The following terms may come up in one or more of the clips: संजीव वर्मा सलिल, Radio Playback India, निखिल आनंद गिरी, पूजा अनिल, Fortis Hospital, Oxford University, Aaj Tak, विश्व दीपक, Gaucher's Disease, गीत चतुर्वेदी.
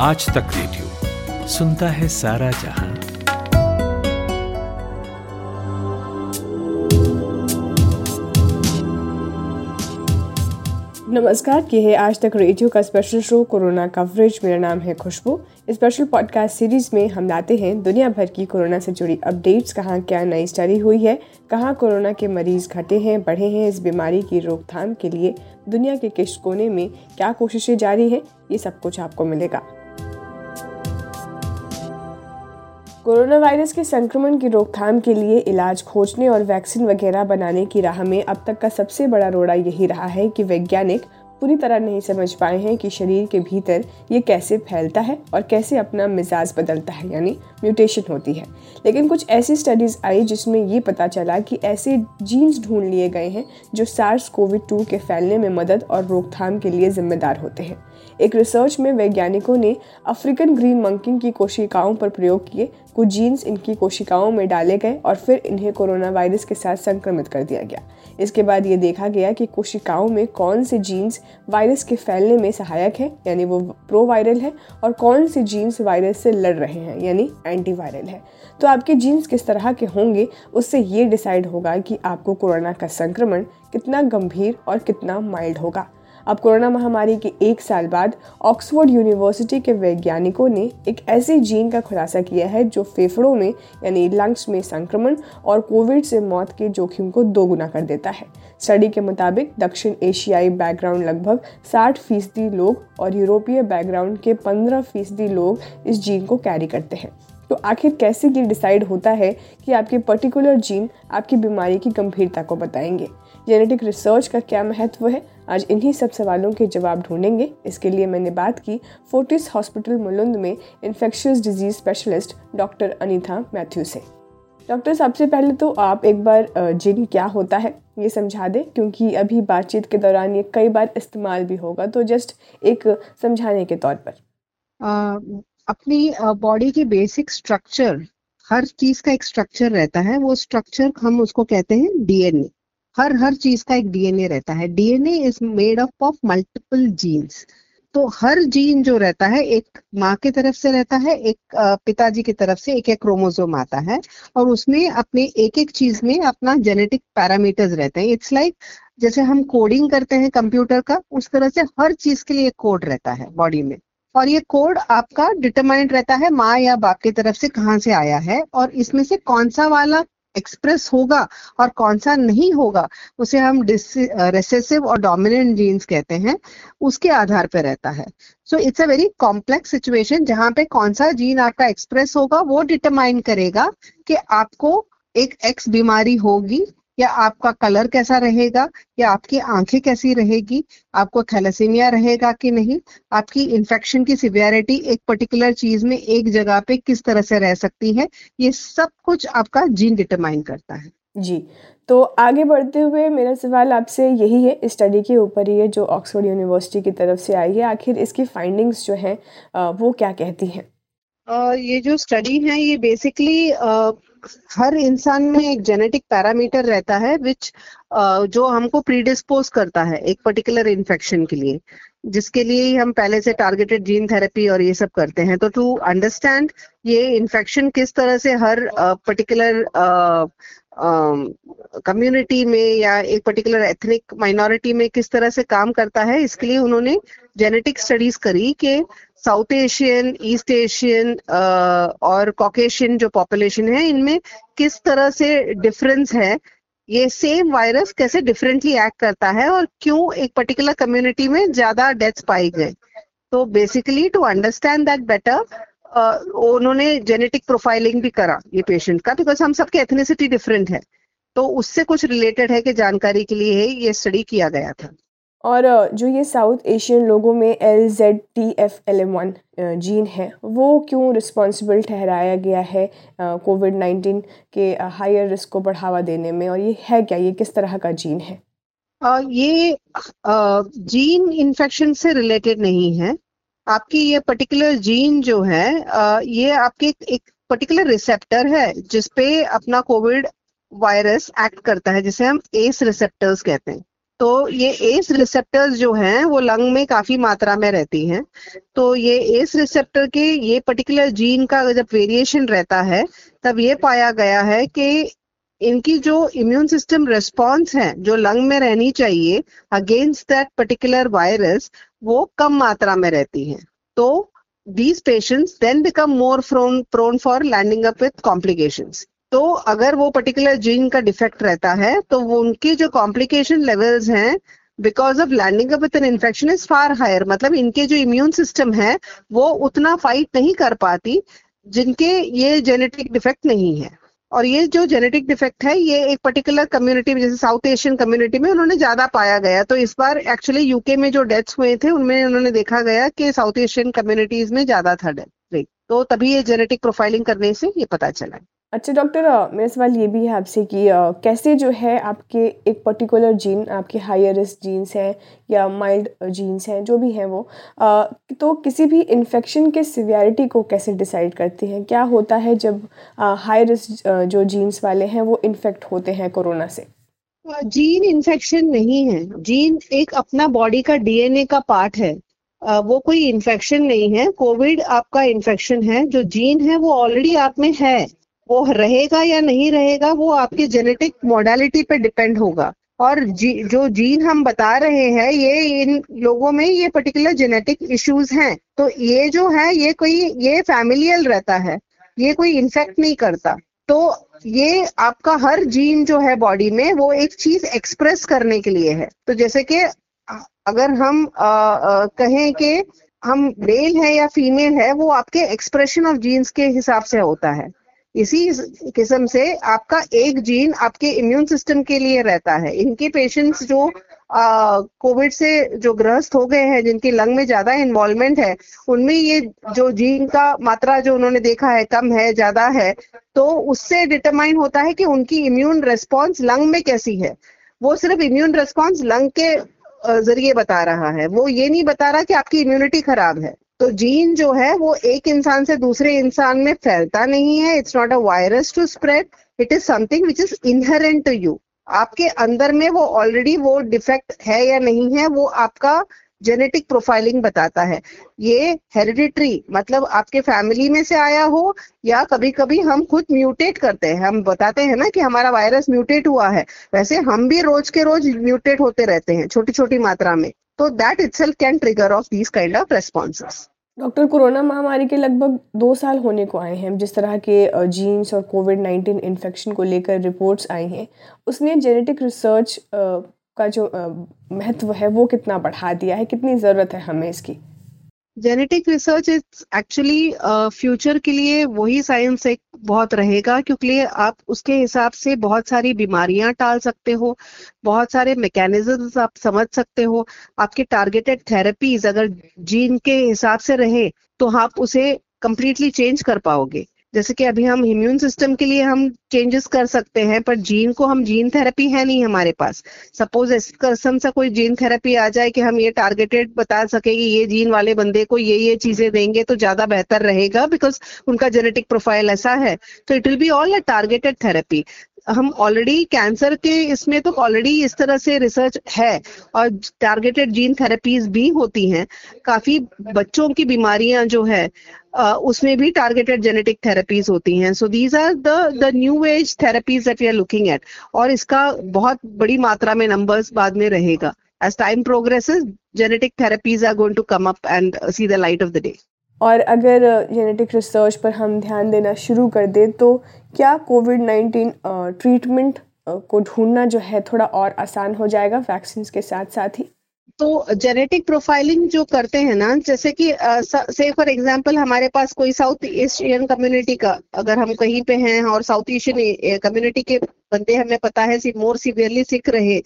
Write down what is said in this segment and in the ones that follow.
आज तक रेडियो सुनता है सारा जहां। नमस्कार, ये है आज तक रेडियो का स्पेशल शो कोरोना कवरेज। मेरा नाम है खुशबू। स्पेशल पॉडकास्ट सीरीज में हम लाते हैं दुनिया भर की कोरोना से जुड़ी अपडेट्स। कहाँ क्या नई स्टडी हुई है, कहाँ कोरोना के मरीज घटे हैं, बढ़े हैं, इस बीमारी की रोकथाम के लिए दुनिया के किस कोने में क्या कोशिशें जारी है, ये सब कुछ आपको मिलेगा। कोरोना वायरस के संक्रमण की रोकथाम के लिए इलाज खोजने और वैक्सीन वगैरह बनाने की राह में अब तक का सबसे बड़ा रोड़ा यही रहा है कि वैज्ञानिक पूरी तरह नहीं समझ पाए हैं कि शरीर के भीतर ये कैसे फैलता है और कैसे अपना मिजाज बदलता है, यानी म्यूटेशन होती है। लेकिन कुछ ऐसी स्टडीज़ आई जिसमें ये पता चला कि ऐसे जीन्स ढूंढ लिए गए हैं जो SARS-CoV-2 के फैलने में मदद और रोकथाम के लिए जिम्मेदार होते हैं। एक रिसर्च में वैज्ञानिकों ने अफ्रीकन ग्रीन मंकी की कोशिकाओं पर प्रयोग किए। कुछ जीन्स इनकी कोशिकाओं में डाले गए और फिर इन्हें कोरोना वायरस के साथ संक्रमित कर दिया गया। इसके बाद ये देखा गया कि कोशिकाओं में कौन से जीन्स वायरस के फैलने में सहायक है, यानी वो प्रो वायरल है, और कौन से जीन्स वायरस से लड़ रहे हैं, यानी एंटी वायरल है। तो आपके जीन्स किस तरह के होंगे उससे ये डिसाइड होगा कि आपको कोरोना का संक्रमण कितना गंभीर और कितना माइल्ड होगा। अब कोरोना महामारी के एक साल बाद ऑक्सफोर्ड यूनिवर्सिटी के वैज्ञानिकों ने एक ऐसे जीन का खुलासा किया है जो फेफड़ों में यानी लंग्स में संक्रमण और कोविड से मौत के जोखिम को 2 गुना कर देता है। स्टडी के मुताबिक दक्षिण एशियाई बैकग्राउंड लगभग 60% लोग और यूरोपीय बैकग्राउंड के 15% लोग इस जीन को कैरी करते हैं। तो आखिर कैसे ये डिसाइड होता है कि आपके पर्टिकुलर जीन आपकी बीमारी की गंभीरता को बताएंगे? जेनेटिक रिसर्च का क्या महत्व है? आज इन्हीं सब सवालों के जवाब ढूंढेंगे। इसके लिए मैंने बात की फोर्टिस हॉस्पिटल मुलुंड में infectious disease specialist doctor Anita Mathew से। डॉक्टर, सबसे पहले तो आप एक बार जिन क्या होता है ये समझा दें, क्योंकि अभी बातचीत के दौरान ये कई बार इस्तेमाल भी होगा, तो जस्ट एक समझाने के तौर पर। अपनी बॉडी के बेसिक स्ट्रक्चर, हर चीज का एक स्ट्रक्चर रहता है, वो स्ट्रक्चर हम उसको कहते हैं DNA। हर चीज का एक DNA रहता है। DNA is made up of multiple genes. तो हर जीन जो रहता है, एक माँ की तरफ से रहता है, एक पिताजी की तरफ से एक क्रोमोसोम आता है, और उसमें अपने एक एक चीज में अपना जेनेटिक पैरामीटर्स रहते हैं। इट्स लाइक जैसे हम कोडिंग करते हैं कंप्यूटर का, उस तरह से हर चीज के लिए एक कोड रहता है बॉडी में, और ये कोड आपका डिटरमाइंड रहता है माँ या बाप की तरफ से कहाँ से आया है, और इसमें से कौन सा वाला एक्सप्रेस होगा और कौन सा नहीं होगा, उसे हम रिसेसिव और डोमिनेंट जीन्स कहते हैं, उसके आधार पर रहता है। So it's a very complex situation जहाँ पे कौन सा जीन आपका एक्सप्रेस होगा वो डिटरमाइन करेगा कि आपको एक एक्स बीमारी होगी, या आपका कलर कैसा रहेगा, या आपकी आंखें कैसी रहेगी, आपको थैलेसीमिया रहेगा कि नहीं, आपकी इन्फेक्शन की सिवियरिटी एक पर्टिकुलर चीज में एक जगह पे किस तरह से रह सकती है, ये सब कुछ आपका जीन डिटरमाइन करता है। जी, तो आगे बढ़ते हुए मेरा सवाल आपसे यही है, इस स्टडी के ऊपर ही है जो ऑक्सफोर्ड यूनिवर्सिटी की तरफ से आई है। आखिर इसकी फाइंडिंग्स जो है वो क्या कहती है? ये जो स्टडी है ये बेसिकली हर इंसान में एक जेनेटिक पैरामीटर रहता है विच जो हमको प्रीडिस्पोज करता है एक पर्टिकुलर इन्फेक्शन के लिए, जिसके लिए हम पहले से टारगेटेड जीन थेरेपी और ये सब करते हैं। तो टू अंडरस्टैंड ये इन्फेक्शन किस तरह से हर पर्टिकुलर कम्युनिटी में या एक पर्टिकुलर एथनिक माइनॉरिटी में किस तरह से काम करता है, इसके लिए उन्होंने जेनेटिक स्टडीज करी कि साउथ एशियन, ईस्ट एशियन और कॉकेशियन जो पॉपुलेशन है, इनमें किस तरह से डिफरेंस है, ये सेम वायरस कैसे डिफरेंटली एक्ट करता है और क्यों एक पर्टिकुलर कम्युनिटी में ज्यादा डेथ्स पाई गए। तो basically to understand that better उन्होंने जेनेटिक प्रोफाइलिंग भी करा ये पेशेंट का, बिकॉज हम सबके एथनिसिटी डिफरेंट है, तो उससे कुछ रिलेटेड है कि जानकारी के लिए ये स्टडी किया गया था। और जो ये साउथ एशियन लोगों में LZTF Allele 1 जीन है वो क्यों रिस्पॉन्सिबल ठहराया गया है कोविड-19 के हायर रिस्क को बढ़ावा देने में, और ये है क्या, ये किस तरह का जीन है? ये जीन इन्फेक्शन से रिलेटेड नहीं है। आपकी ये पर्टिकुलर जीन जो है ये आपके एक पर्टिकुलर रिसेप्टर है जिसपे अपना कोविड वायरस एक्ट करता है, जिसे हम ACE रिसेप्टर्स कहते हैं। तो ये ACE रिसेप्टर्स जो हैं वो लंग में काफ़ी मात्रा में रहती हैं। तो ये ACE रिसेप्टर के ये पर्टिकुलर जीन का जब वेरिएशन रहता है तब ये पाया गया है कि इनकी जो इम्यून सिस्टम रिस्पॉन्स है जो लंग में रहनी चाहिए अगेंस्ट दैट पर्टिकुलर वायरस वो कम मात्रा में रहती है। तो these patients then become more prone for landing up with complications। तो अगर वो particular gene का defect रहता है तो वो उनके जो complication levels हैं because of landing up with an infection is far higher, मतलब इनके जो immune system है वो उतना fight नहीं कर पाती जिनके ये genetic defect नहीं है। और ये जो जेनेटिक डिफेक्ट है ये एक पर्टिकुलर कम्युनिटी में जैसे साउथ एशियन कम्युनिटी में उन्होंने ज़्यादा पाया गया। तो इस बार एक्चुअली यूके में जो डेथ्स हुए थे उनमें उन्होंने देखा गया कि साउथ एशियन कम्युनिटीज में ज़्यादा था डेथ रेट। तो तभी ये जेनेटिक प्रोफाइलिंग करने से ये पता चला। अच्छा डॉक्टर, मेरा सवाल ये भी है आपसे कि कैसे जो है आपके एक पर्टिकुलर जीन आपके हायर रिस्क जीन्स हैं या माइल्ड जीन्स हैं जो भी हैं वो तो किसी भी इन्फेक्शन के सिवियरिटी को कैसे डिसाइड करते हैं? क्या होता है जब हायर रिस्क जो जीन्स वाले हैं वो इन्फेक्ट होते हैं कोरोना से? जीन इन्फेक्शन नहीं है, जीन एक अपना बॉडी का डीएनए का पार्ट है, वो कोई इन्फेक्शन नहीं है। कोविड आपका इन्फेक्शन है, जो जीन है वो ऑलरेडी आप में है, वो रहेगा या नहीं रहेगा वो आपके जेनेटिक मॉडलिटी पे डिपेंड होगा। और जो जीन हम बता रहे हैं ये इन लोगों में ये पर्टिकुलर जेनेटिक इश्यूज हैं। तो ये जो है ये कोई ये फैमिलियल रहता है, ये कोई इन्फेक्ट नहीं करता। तो ये आपका हर जीन जो है बॉडी में वो एक चीज एक्सप्रेस करने के लिए है। तो जैसे कि अगर हम कहें कि हम मेल है या फीमेल है वो आपके एक्सप्रेशन ऑफ जीन्स के हिसाब से होता है। इसी किस्म से आपका एक जीन आपके इम्यून सिस्टम के लिए रहता है। इनके पेशेंट्स जो कोविड से जो ग्रस्त हो गए हैं जिनकी लंग में ज्यादा इन्वॉल्वमेंट है उनमें ये जो जीन का मात्रा जो उन्होंने देखा है कम है ज्यादा है तो उससे डिटरमाइन होता है कि उनकी इम्यून रिस्पॉन्स लंग में कैसी है। वो सिर्फ इम्यून रिस्पॉन्स लंग के जरिए बता रहा है, वो ये नहीं बता रहा कि आपकी इम्यूनिटी खराब है। तो जीन जो है वो एक इंसान से दूसरे इंसान में फैलता नहीं है। It's not a virus to spread, it is something which is inherent to you. आपके अंदर में वो ऑलरेडी वो डिफेक्ट है या नहीं है वो आपका जेनेटिक प्रोफाइलिंग बताता है। ये हेरिडिटरी मतलब आपके फैमिली में से आया हो या कभी कभी हम खुद म्यूटेट करते हैं। हम बताते हैं ना कि हमारा वायरस म्यूटेट हुआ है, वैसे हम भी रोज के रोज म्यूटेट होते रहते हैं छोटी छोटी मात्रा में। तो that itself can trigger of these kind of responses. Doctor, corona महामारी के लगभग 2 साल होने को आए हैं। जिस तरह के जीन्स और कोविड-19 इन्फेक्शन को लेकर रिपोर्ट्स आई हैं उसने जेनेटिक रिसर्च का जो महत्व है वो कितना बढ़ा दिया है, कितनी ज़रूरत है हमें इसकी? Genetic research it's actually future के लिए वही साइंस एक बहुत रहेगा, क्योंकि आप उसके हिसाब से बहुत सारी बीमारियां टाल सकते हो, बहुत सारे मैकेनिज्म्स आप समझ सकते हो। आपके टारगेटेड थेरेपीज अगर जीन के हिसाब से रहे तो आप उसे कंप्लीटली चेंज कर पाओगे। जैसे कि अभी हम इम्यून सिस्टम के लिए हम चेंजेस कर सकते हैं पर जीन को हम जीन थेरेपी है नहीं हमारे पास। सपोज इस कसम से कोई जीन थेरेपी आ जाए कि हम ये टारगेटेड बता सके कि ये जीन वाले बंदे को ये चीजें देंगे तो ज्यादा बेहतर रहेगा बिकॉज उनका जेनेटिक प्रोफाइल ऐसा है। तो it will be all a targeted therapy. हम ऑलरेडी कैंसर के इसमें तो ऑलरेडी इस तरह से रिसर्च है और टारगेटेड जीन थेरेपीज भी होती हैं। काफी बच्चों की बीमारियां जो है उसमें भी टारगेटेड जेनेटिक थेरेपीज होती हैं। So these are the new age therapies that we are looking at और इसका बहुत बड़ी मात्रा में नंबर्स बाद में रहेगा। As time progresses genetic therapies are going to come up and see the light of the day. और अगर जेनेटिक रिसर्च पर हम ध्यान देना शुरू कर दें तो क्या कोविड-19 ट्रीटमेंट को ढूंढना जो है थोड़ा और आसान हो जाएगा वैक्सीन के साथ साथ ही? तो जेनेटिक प्रोफाइलिंग जो करते हैं ना, जैसे कि से फॉर एग्जांपल हमारे पास कोई साउथ एशियन कम्युनिटी का अगर हम कहीं पे हैं और साउथ एशियन कम्युनिटी के बंदे हमें पता है मोर सीवियरली सिक रहे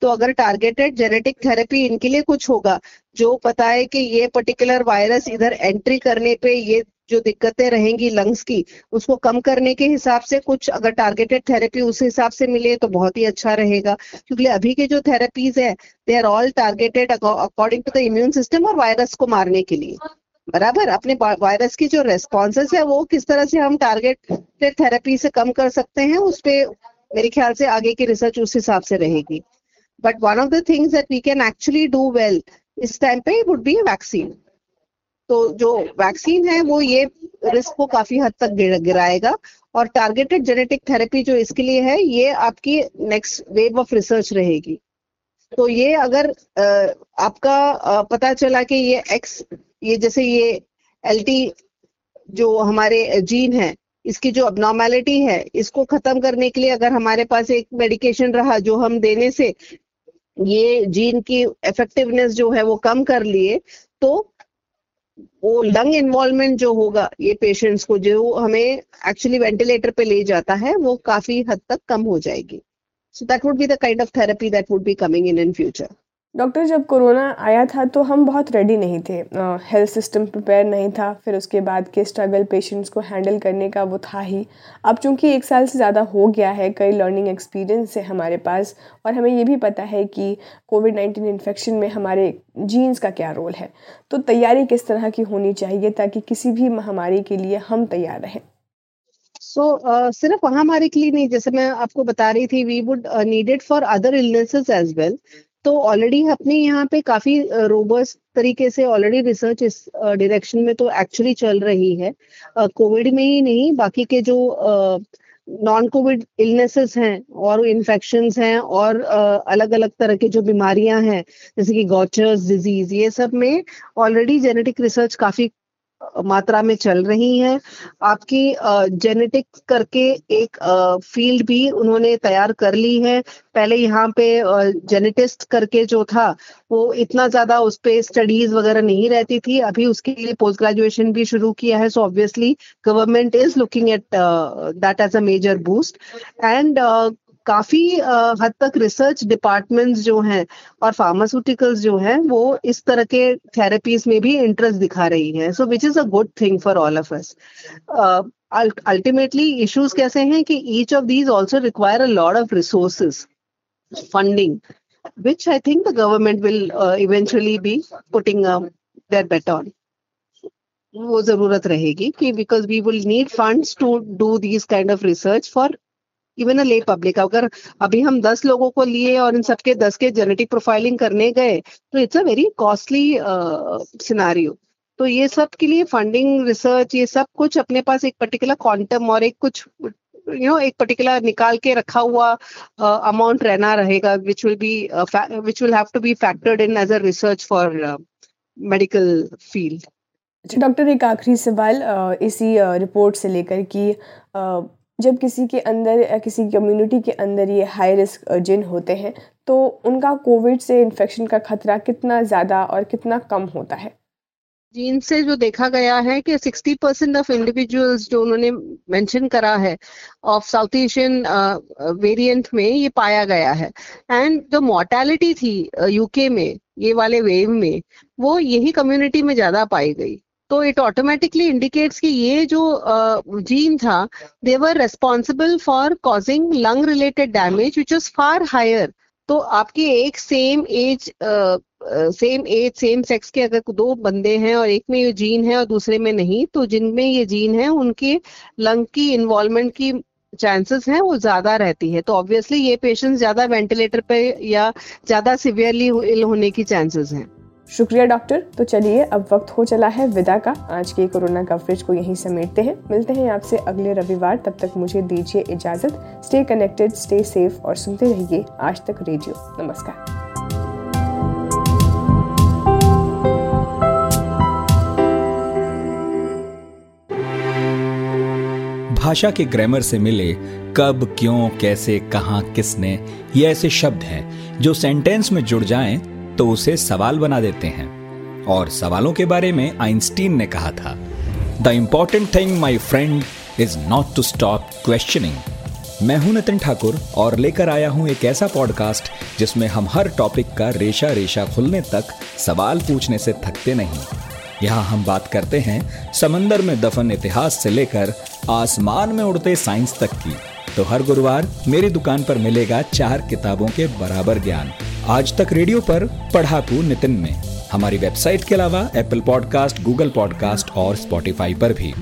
तो अगर टारगेटेड जेनेटिक थेरेपी इनके लिए कुछ होगा जो पता है कि ये पर्टिकुलर वायरस इधर एंट्री करने पे ये जो दिक्कतें रहेंगी लंग्स की उसको कम करने के हिसाब से कुछ अगर टारगेटेड थेरेपी उस हिसाब से मिले तो बहुत ही अच्छा रहेगा। क्योंकि अभी के जो थेरेपीज है they are all targeted according to the immune system और वायरस को मारने के लिए। बराबर अपने वायरस की जो रेस्पॉन्सेस है वो किस तरह से हम टारगेटेड थेरेपी से कम कर सकते हैं उस पर मेरे ख्याल से आगे की रिसर्च उस हिसाब से रहेगी। But one of the things that we can actually do well इस टाइम पे would be a vaccine. तो जो वैक्सीन है वो ये रिस्क को काफी हद तक गिराएगा और टारगेटेड जेनेटिक थेरेपी जो इसके लिए है ये आपकी नेक्स्ट वेव ऑफ रिसर्च रहेगी. तो ये अगर आपका पता चला कि ये एक्स ये जैसे ये एलटी जो हमारे जीन है इसकी जो अबनॉर्मैलिटी है इसको खत्म करने के लिए अगर हमारे पास एक मेडिकेशन रहा जो हम देने से ये जीन की इफेक्टिवनेस जो है वो कम कर लिए तो वो लंग इन्वॉल्वमेंट जो होगा ये पेशेंट्स को जो हमें एक्चुअली वेंटिलेटर पे ले जाता है वो काफी हद तक कम हो जाएगी. So that would be the kind of therapy that would be coming in future. Doctor जब कोरोना आया था तो हम बहुत रेडी नहीं थे, हेल्थ सिस्टम प्रिपेयर नहीं था, फिर उसके बाद के स्ट्रगल पेशेंट्स को हैंडल करने का वो था ही. अब चूँकि 1 साल से ज़्यादा हो गया है, कई लर्निंग एक्सपीरियंस है हमारे पास और हमें ये भी पता है कि कोविड-19 इन्फेक्शन में हमारे जीन्स का क्या रोल है. तो तैयारी किस तरह की होनी चाहिए ताकि किसी भी महामारी के लिए हम तैयार रहें? So सिर्फ महामारी के लिए नहीं, जैसे मैं आपको बता रही थी we would needed for other illnesses as well. तो ऑलरेडी अपने यहाँ पे काफी रोबस्ट तरीके से ऑलरेडी रिसर्च इस डायरेक्शन में तो एक्चुअली चल रही है. कोविड में ही नहीं बाकी के जो नॉन कोविड इलनेसेस हैं और इन्फेक्शंस हैं और अलग अलग तरह के जो बीमारियां हैं जैसे कि गॉचर्स डिजीज ये सब में ऑलरेडी जेनेटिक रिसर्च काफी मात्रा में चल रही है. आपकी जेनेटिक्स करके एक फील्ड भी उन्होंने तैयार कर ली है. पहले यहाँ पे जेनेटिस्ट करके जो था वो इतना ज्यादा उस पे स्टडीज वगैरह नहीं रहती थी. अभी उसके लिए पोस्ट ग्रेजुएशन भी शुरू किया है. So obviously government is looking at that as a major boost and काफी हद तक रिसर्च डिपार्टमेंट्स जो हैं और फार्मास्यूटिकल्स जो हैं वो इस तरह के थेरेपीज में भी इंटरेस्ट दिखा रही हैं. So which is a good thing for all of us. Ultimately issues कैसे हैं कि each of these also require a lot of resources funding which I think the government will eventually be putting their bet on. वो जरूरत रहेगी कि because we will need funds to do these kind of research for even a lay public. अगर अभी हम 10 लोगों को लिए और इन सबके 10 के जेनेटिक प्रोफाइलिंग करने गए तो it's a very costly scenario. तो ये सब के लिए फंडिंग रिसर्च ये सब कुछ अपने पास एक पर्टिकुलर क्वांटम और एक कुछ एक पर्टिकुलर निकाल के रखा हुआ अमाउंट रहना रहेगा which will have to be factored in as a research for medical field. Doctor एक आखिरी सवाल इसी रिपोर्ट से लेकर कि जब किसी के अंदर किसी कम्युनिटी के अंदर ये हाई रिस्क जिन होते हैं तो उनका कोविड से इन्फेक्शन का खतरा कितना ज़्यादा और कितना कम होता है? जीन से जो देखा गया है कि 60% ऑफ इंडिविजुअल्स जो उन्होंने मेंशन करा है ऑफ साउथ एशियन वेरिएंट में ये पाया गया है. एंड जो मॉर्टेलिटी थी यूके में ये वाले वेव में वो यही कम्युनिटी में ज़्यादा पाई गई. तो इट ऑटोमेटिकली इंडिकेट्स कि ये जो जीन था they were responsible for causing lung related damage which is far higher. तो आपके एक सेम एज सेम सेक्स के अगर 2 बंदे हैं और एक में ये जीन है और दूसरे में नहीं तो जिनमें ये जीन है उनके लंग की इन्वॉल्वमेंट की चांसेस हैं वो ज्यादा रहती है. तो ऑब्वियसली ये पेशेंट्स ज्यादा वेंटिलेटर पे या ज्यादा सिवियरली इल होने की चांसेस हैं. शुक्रिया डॉक्टर. तो चलिए अब वक्त हो चला है विदा का. आज के कोरोना कवरेज को यहीं समेटते हैं. मिलते हैं आपसे अगले रविवार. तब तक मुझे दीजिए इजाजत. स्टे कनेक्टेड, स्टे सेफ और सुनते रहिए आज तक रेडियो. नमस्कार. भाषा के ग्रामर से मिले कब, क्यों, कैसे, कहां, किसने ये ऐसे शब्द हैं जो सेंटेंस में जुड़ जाएं तो उसे सवाल बना देते हैं. और सवालों के बारे में आइंस्टीन ने कहा था, the important thing my friend is not to stop questioning. मैं हूं नितिन ठाकुर और लेकर आया हूं एक ऐसा पॉडकास्ट जिसमें हम हर टॉपिक का रेशा रेशा खुलने तक सवाल पूछने से थकते नहीं. यहाँ हम बात करते हैं समंदर में दफन इतिहास से लेकर आसमान में उड़ते साइंस तक की. तो हर गुरुवार मेरी दुकान पर मिलेगा 4 किताबों के बराबर ज्ञान आज तक रेडियो पर पढ़ाकू नितिन में. हमारी वेबसाइट के अलावा एप्पल पॉडकास्ट, गूगल पॉडकास्ट और स्पॉटिफाई पर भी.